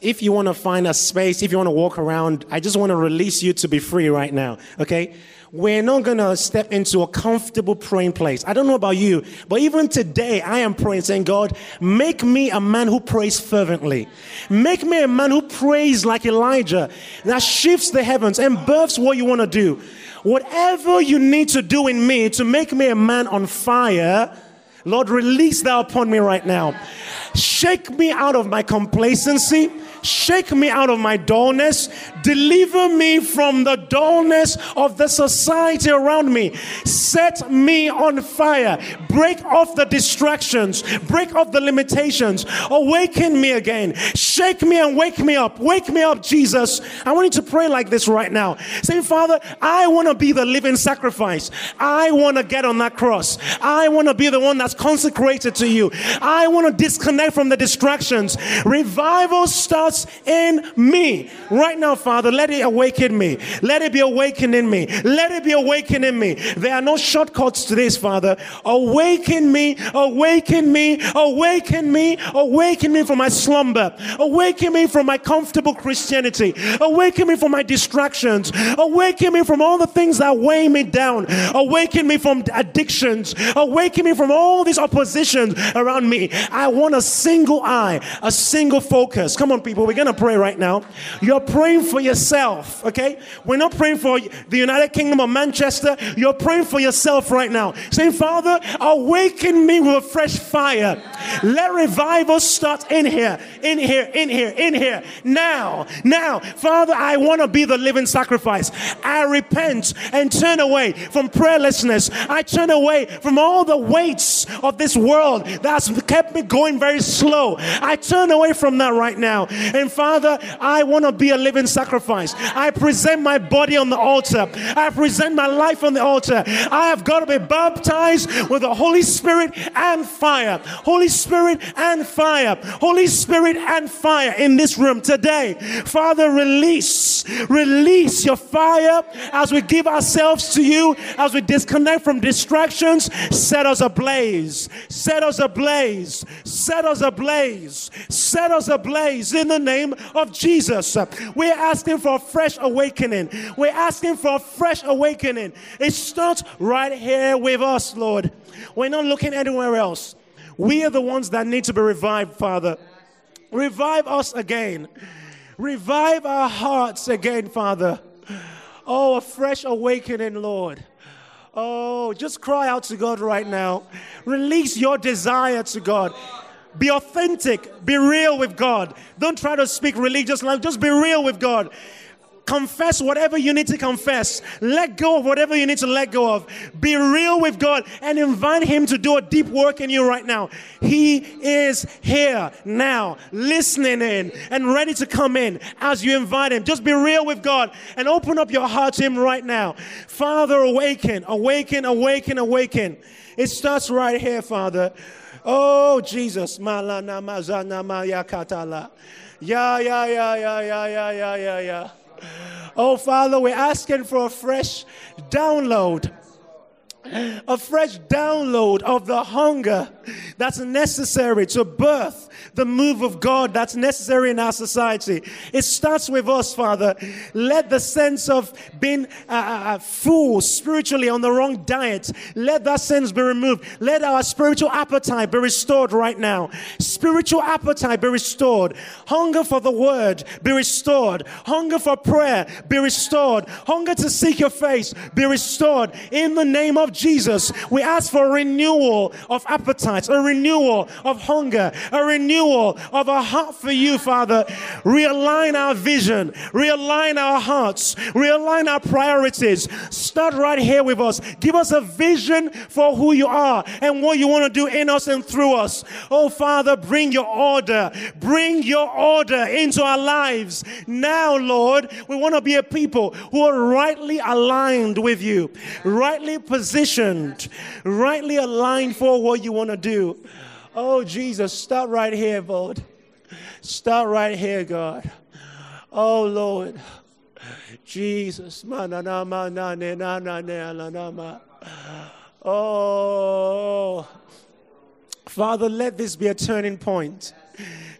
if you want to find a space, if you want to walk around, I just want to release you to be free right now, okay? We're not going to step into a comfortable praying place. I don't know about you, but even today, I am praying, saying, God, make me a man who prays fervently. Make me a man who prays like Elijah, that shifts the heavens and births what you want to do. Whatever you need to do in me to make me a man on fire, Lord, release thou upon me right now. Shake me out of my complacency. Shake me out of my dullness. Deliver me from the dullness of the society around me. Set me on fire. Break off the distractions. Break off the limitations. Awaken me again. Shake me and wake me up. Wake me up, Jesus. I want you to pray like this right now. Say, Father, I want to be the living sacrifice. I want to get on that cross. I want to be the one that's consecrated to you. I want to disconnect from the distractions. Revival starts in me right now, Father. Let it awaken me. Let it be awakened in me. Let it be awakened in me. There are no shortcuts to this, Father. Awaken me, awaken me, awaken me, awaken me from my slumber. Awaken me from my comfortable Christianity. Awaken me from my distractions. Awaken me from all the things that weigh me down. Awaken me from addictions. Awaken me from all these oppositions around me. I want a single eye, a single focus. Come on, people. But we're going to pray right now. You're praying for yourself, okay? We're not praying for the United Kingdom or Manchester. You're praying for yourself right now. Saying, Father, awaken me with a fresh fire. Let revival start in here, in here, in here, in here. Now, now, Father, I want to be the living sacrifice. I repent and turn away from prayerlessness. I turn away from all the weights of this world that's kept me going very slow. I turn away from that right now. And Father, I want to be a living sacrifice. I present my body on the altar. I present my life on the altar. I have got to be baptized with the Holy Spirit and fire. Holy Spirit and fire. Holy Spirit and fire in this room today. Father, release. Release your fire as we give ourselves to you, as we disconnect from distractions. Set us ablaze. Set us ablaze. Set us ablaze. Set us ablaze in the name of Jesus. We're asking for a fresh awakening. We're asking for a fresh awakening. It starts right here with us, Lord. We're not looking anywhere else. We are the ones that need to be revived, Father. Revive us again. Revive our hearts again, Father. Oh, a fresh awakening, Lord. Oh, just cry out to God right now. Release your desire to God. Be authentic. Be real with God. Don't try to speak religious language. Just be real with God. Confess whatever you need to confess. Let go of whatever you need to let go of. Be real with God and invite him to do a deep work in you right now. He is here now, listening in and ready to come in as you invite him. Just be real with God and open up your heart to him right now. Father, awaken, awaken, awaken, awaken. It starts right here, Father. Oh, Jesus. Malana mazana maya katala. Ya, ya, ya, ya, ya, ya, ya, ya, ya. Oh, Father, we're asking for a fresh download, a fresh download of the hunger that's necessary to birth the move of God that's necessary in our society. It starts with us, Father. Let the sense of being uh, uh, full spiritually on the wrong diet, let that sense be removed. Let our spiritual appetite be restored right now. Spiritual appetite be restored. Hunger for the word be restored. Hunger for prayer be restored. Hunger to seek your face be restored. In the name of Jesus, we ask for a renewal of appetites, a renewal of hunger, a renewal renewal of our heart for you, Father. Realign our vision, realign our hearts, realign our priorities. Start right here with us. Give us a vision for who you are and what you want to do in us and through us. Oh, Father, bring your order. Bring your order into our lives. Now, Lord, we want to be a people who are rightly aligned with you, rightly positioned, rightly aligned for what you want to do. Oh, Jesus, start right here, Lord. Start right here, God. Oh, Lord. Jesus. Oh. Father, let this be a turning point.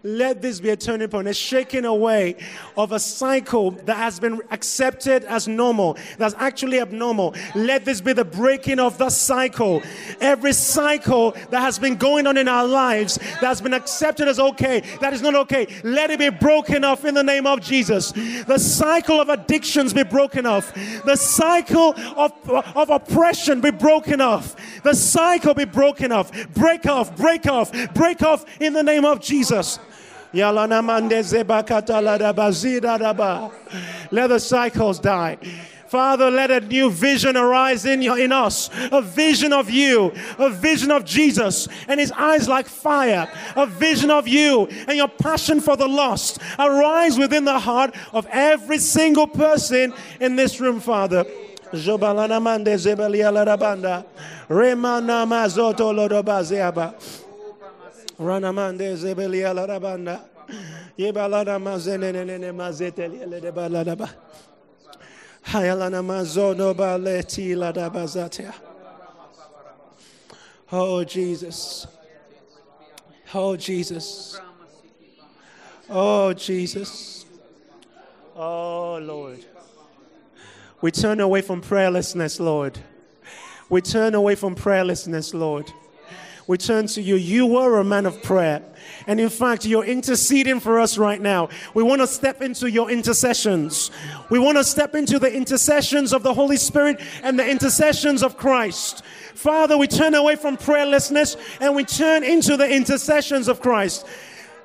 Let this be a turning point, a shaking away of a cycle that has been accepted as normal, that's actually abnormal. Let this be the breaking of the cycle. Every cycle that has been going on in our lives, that's been accepted as okay, that is not okay, let it be broken off in the name of Jesus. The cycle of addictions be broken off. The cycle of, of oppression be broken off. The cycle be broken off. Break off, break off, break off in the name of Jesus. Let the cycles die. Father, let a new vision arise in, your, in us. A vision of you. A vision of Jesus and his eyes like fire. A vision of you and your passion for the lost. Arise within the heart of every single person in this room, Father. Ranamande Zebelia Larabanda, Yebalada Mazenene Mazetelia de Baladaba, Hayalana Mazono Baleti Ladabazatia. Oh, Jesus. Oh, Jesus. Oh, Jesus. Oh, Lord. We turn away from prayerlessness, Lord. We turn away from prayerlessness, Lord. We turn to you. You were a man of prayer. And in fact, you're interceding for us right now. We want to step into your intercessions. We want to step into the intercessions of the Holy Spirit and the intercessions of Christ. Father, we turn away from prayerlessness and we turn into the intercessions of Christ.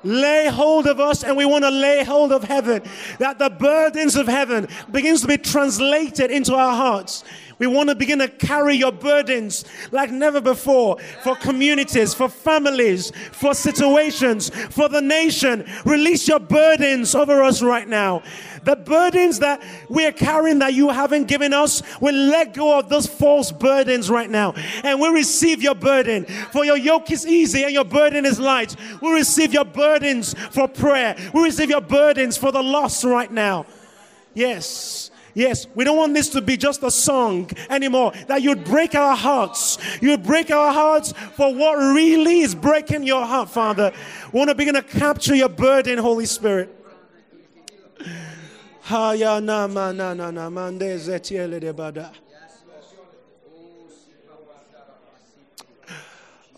Lay hold of us, and we want to lay hold of heaven, that the burdens of heaven begins to be translated into our hearts. We want to begin to carry your burdens like never before, for communities, for families, for situations, for the nation. Release your burdens over us right now. The burdens that we are carrying that you haven't given us, we let go of those false burdens right now. And we receive your burden. For your yoke is easy and your burden is light. We receive your burdens for prayer. We receive your burdens for the lost right now. Yes. Yes, we don't want this to be just a song anymore. That you'd break our hearts. You'd break our hearts for what really is breaking your heart, Father. We want to begin to capture your burden, Holy Spirit.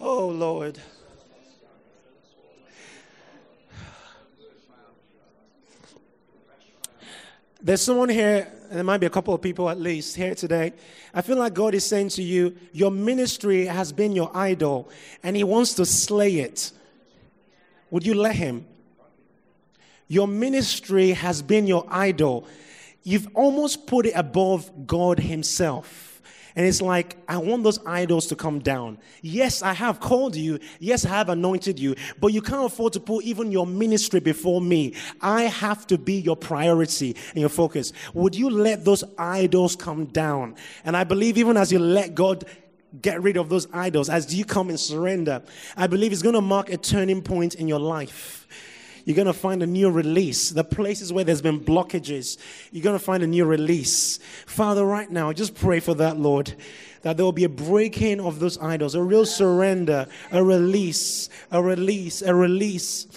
Oh, Lord. There's someone here, and there might be a couple of people at least here today. I feel like God is saying to you, your ministry has been your idol, and He wants to slay it. Would you let Him? Your ministry has been your idol. You've almost put it above God Himself. And it's like, I want those idols to come down. Yes, I have called you. Yes, I have anointed you. But you can't afford to put even your ministry before me. I have to be your priority and your focus. Would you let those idols come down? And I believe even as you let God get rid of those idols, as you come and surrender, I believe it's going to mark a turning point in your life. You're going to find a new release. The places where there's been blockages, you're going to find a new release. Father, right now, just pray for that, Lord, that there will be a breaking of those idols, a real surrender, a release, a release, a release.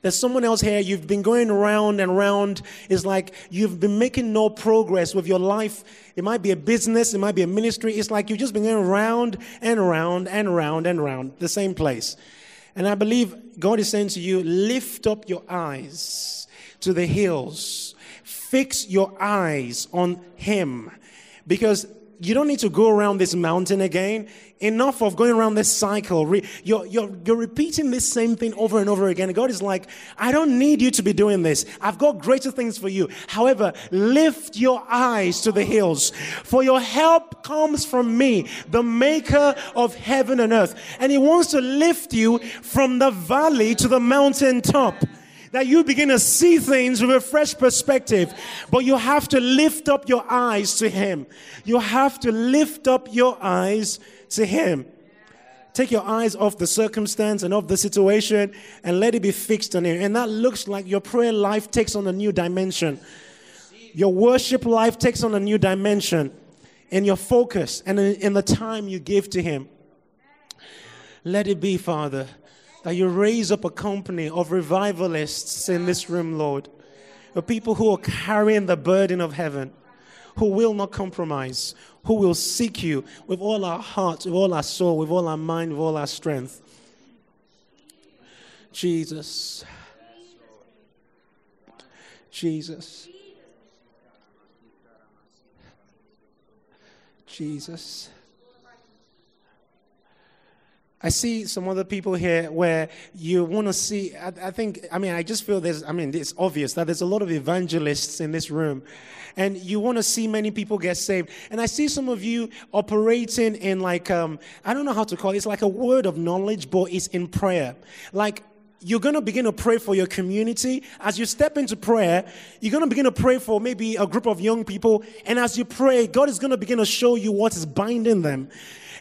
There's someone else here, you've been going round and round. It's like you've been making no progress with your life. It might be a business, it might be a ministry. It's like you've just been going round and round and round and round, the same place. And I believe God is saying to you, lift up your eyes to the hills. Fix your eyes on Him. Because you don't need to go around this mountain again. Enough of going around this cycle. You're, you're, you're repeating this same thing over and over again. God is like, I don't need you to be doing this. I've got greater things for you. However, lift your eyes to the hills. For your help comes from me, the maker of heaven and earth. And He wants to lift you from the valley to the mountaintop. That you begin to see things with a fresh perspective. But you have to lift up your eyes to Him. You have to lift up your eyes to Him. Take your eyes off the circumstance and off the situation and let it be fixed on Him. And that looks like your prayer life takes on a new dimension. Your worship life takes on a new dimension. In your focus and in the time you give to Him. Let it be, Father, that you raise up a company of revivalists in this room, Lord. The people who are carrying the burden of heaven, who will not compromise, who will seek you with all our hearts, with all our soul, with all our mind, with all our strength. Jesus. Jesus. Jesus. I see some other people here where you want to see, I, I think, I mean, I just feel there's, I mean, it's obvious that there's a lot of evangelists in this room. And you want to see many people get saved. And I see some of you operating in like, um, I don't know how to call it. It's like a word of knowledge, but it's in prayer. Like, you're going to begin to pray for your community. As you step into prayer, you're going to begin to pray for maybe a group of young people. And as you pray, God is going to begin to show you what is binding them.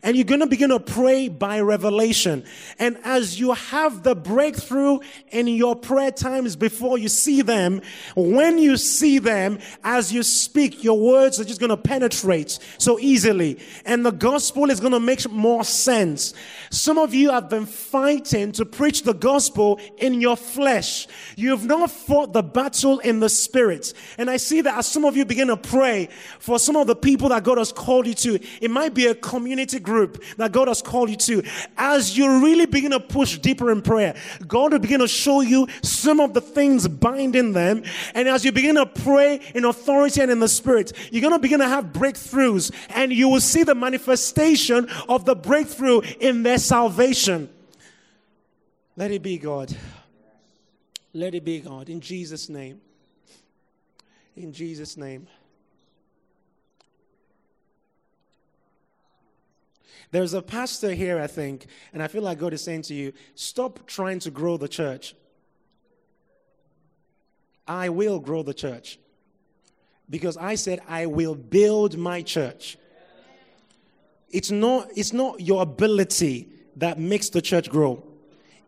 And you're going to begin to pray by revelation. And as you have the breakthrough in your prayer times before you see them, when you see them, as you speak, your words are just going to penetrate so easily. And the gospel is going to make more sense. Some of you have been fighting to preach the gospel in your flesh. You've not fought the battle in the spirit. And I see that as some of you begin to pray for some of the people that God has called you to, it might be a community group. Group that God has called you to, as you really begin to push deeper in prayer, God will begin to show you some of the things binding them. And as you begin to pray in authority and in the spirit, you're going to begin to have breakthroughs, and you will see the manifestation of the breakthrough in their salvation. Let it be, God. Let it be, God. In Jesus' name. In Jesus' name. There's a pastor here, I think, and I feel like God is saying to you, stop trying to grow the church. I will grow the church. Because I said, I will build my church. It's not, it's not your ability that makes the church grow.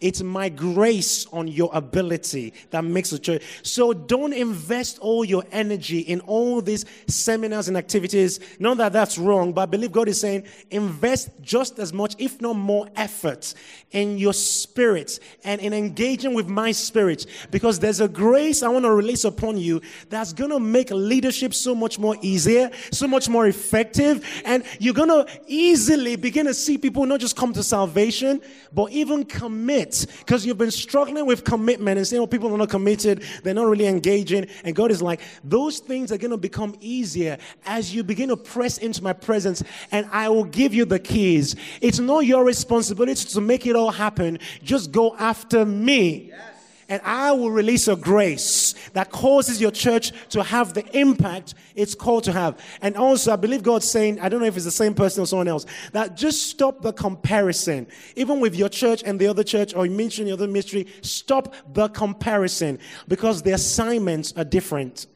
It's my grace on your ability that makes the church. So don't invest all your energy in all these seminars and activities. Not that that's wrong, but I believe God is saying invest just as much, if not more, effort in your spirit and in engaging with my spirit, because there's a grace I want to release upon you that's going to make leadership so much more easier, so much more effective, and you're going to easily begin to see people not just come to salvation, but even commit. Because you've been struggling with commitment and saying, oh, people are not committed, they're not really engaging. And God is like, those things are going to become easier as you begin to press into my presence, and I will give you the keys. It's not your responsibility to make it all happen. Just go after me. Yes. And I will release a grace that causes your church to have the impact it's called to have. And also, I believe God's saying, I don't know if it's the same person or someone else, that just stop the comparison. Even with your church and the other church, or you mention the other ministry, stop the comparison, because the assignments are different.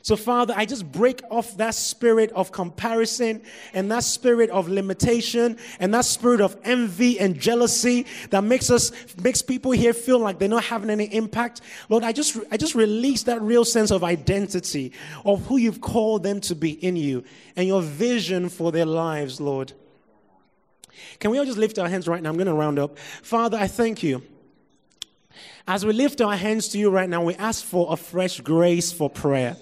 So, Father, I just break off that spirit of comparison and that spirit of limitation and that spirit of envy and jealousy that makes us makes people here feel like they're not having any impact. Lord, I just I just release that real sense of identity of who you've called them to be in you and your vision for their lives, Lord. Can we all just lift our hands right now? I'm going to round up. Father, I thank you. As we lift our hands to you right now, we ask for a fresh grace for prayer.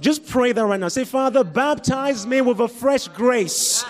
Just pray that right now. Say, Father, baptize me with a fresh grace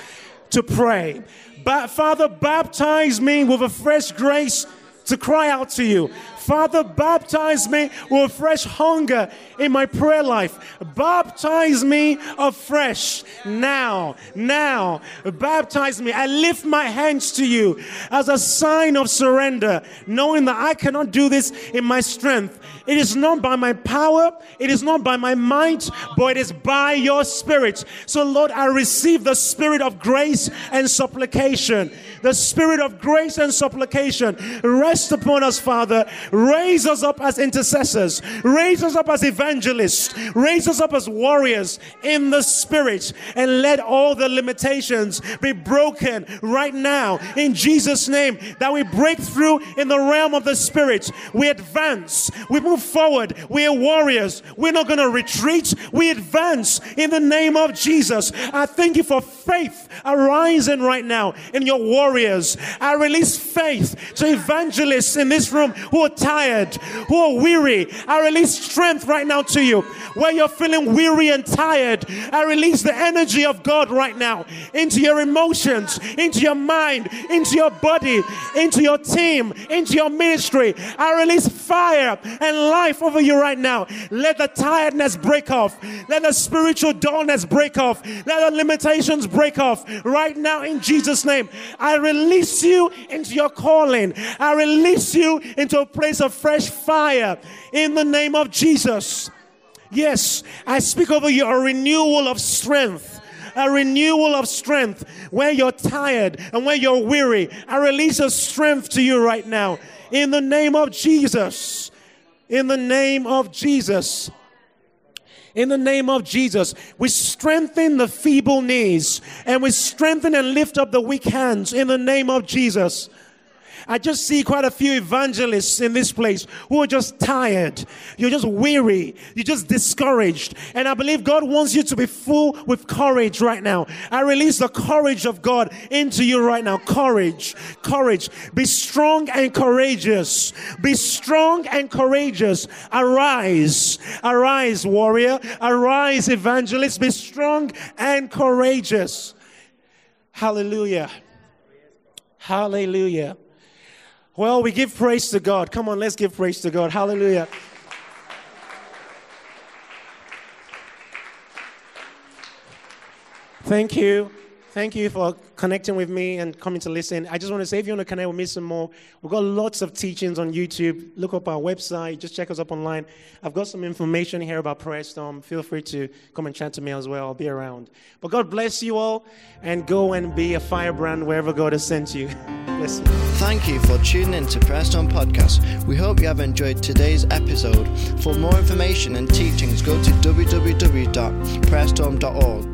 to pray. Ba- Father, baptize me with a fresh grace to cry out to you. Father, baptize me with a fresh hunger in my prayer life. Baptize me afresh now, now. Baptize me. I lift my hands to you as a sign of surrender, knowing that I cannot do this in my strength. It is not by my power, it is not by my might, but it is by your spirit. So, Lord, I receive the spirit of grace and supplication. The spirit of grace and supplication rest upon us, Father. Raise us up as intercessors. Raise us up as evangelists. Raise us up as warriors in the spirit. And let all the limitations be broken right now in Jesus' name. That we break through in the realm of the spirit. We advance. We move forward. We are warriors. We're not going to retreat. We advance in the name of Jesus. I thank you for faith arising right now in your warriors. I release faith to evangelists in this room who are tired, who are weary. I release strength right now to you. Where you're feeling weary and tired, I release the energy of God right now into your emotions, into your mind, into your body, into your team, into your ministry. I release fire and life over you right now. Let the tiredness break off. Let the spiritual dullness break off. Let the limitations break off right now in Jesus' name. I release you into your calling. I release you into a place of fresh fire in the name of Jesus. Yes, I speak over you a renewal of strength. A renewal of strength where you're tired and where you're weary. I release a strength to you right now in the name of Jesus. In the name of Jesus. In the name of Jesus, we strengthen the feeble knees and we strengthen and lift up the weak hands in the name of Jesus. I just see quite a few evangelists in this place who are just tired. You're just weary. You're just discouraged. And I believe God wants you to be full with courage right now. I release the courage of God into you right now. Courage. Courage. Be strong and courageous. Be strong and courageous. Arise. Arise, warrior. Arise, evangelist. Be strong and courageous. Hallelujah. Hallelujah. Well, we give praise to God. Come on, let's give praise to God. Hallelujah. Thank you. Thank you for connecting with me and coming to listen. I just want to say, if you want to connect with me some more, we've got lots of teachings on YouTube. Look up our website. Just check us up online. I've got some information here about Prayer Storm. Feel free to come and chat to me as well. I'll be around. But God bless you all, and go and be a firebrand wherever God has sent you. Bless you. Thank you for tuning in to Prayer Storm Podcast. We hope you have enjoyed today's episode. For more information and teachings, go to w w w dot prayer storm dot org.